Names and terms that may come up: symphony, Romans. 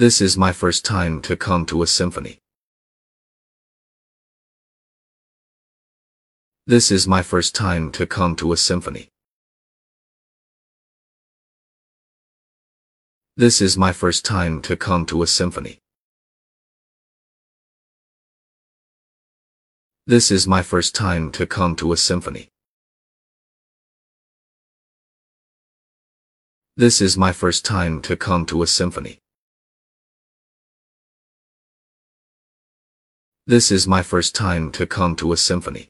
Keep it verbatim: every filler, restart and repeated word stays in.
This is my first time to come to a symphony. This is my first time to come to a symphony. This is my first time to come to a symphony. This is my first time to come to a symphony. This is my first time to come to a symphony. This is my first time to come to a symphony.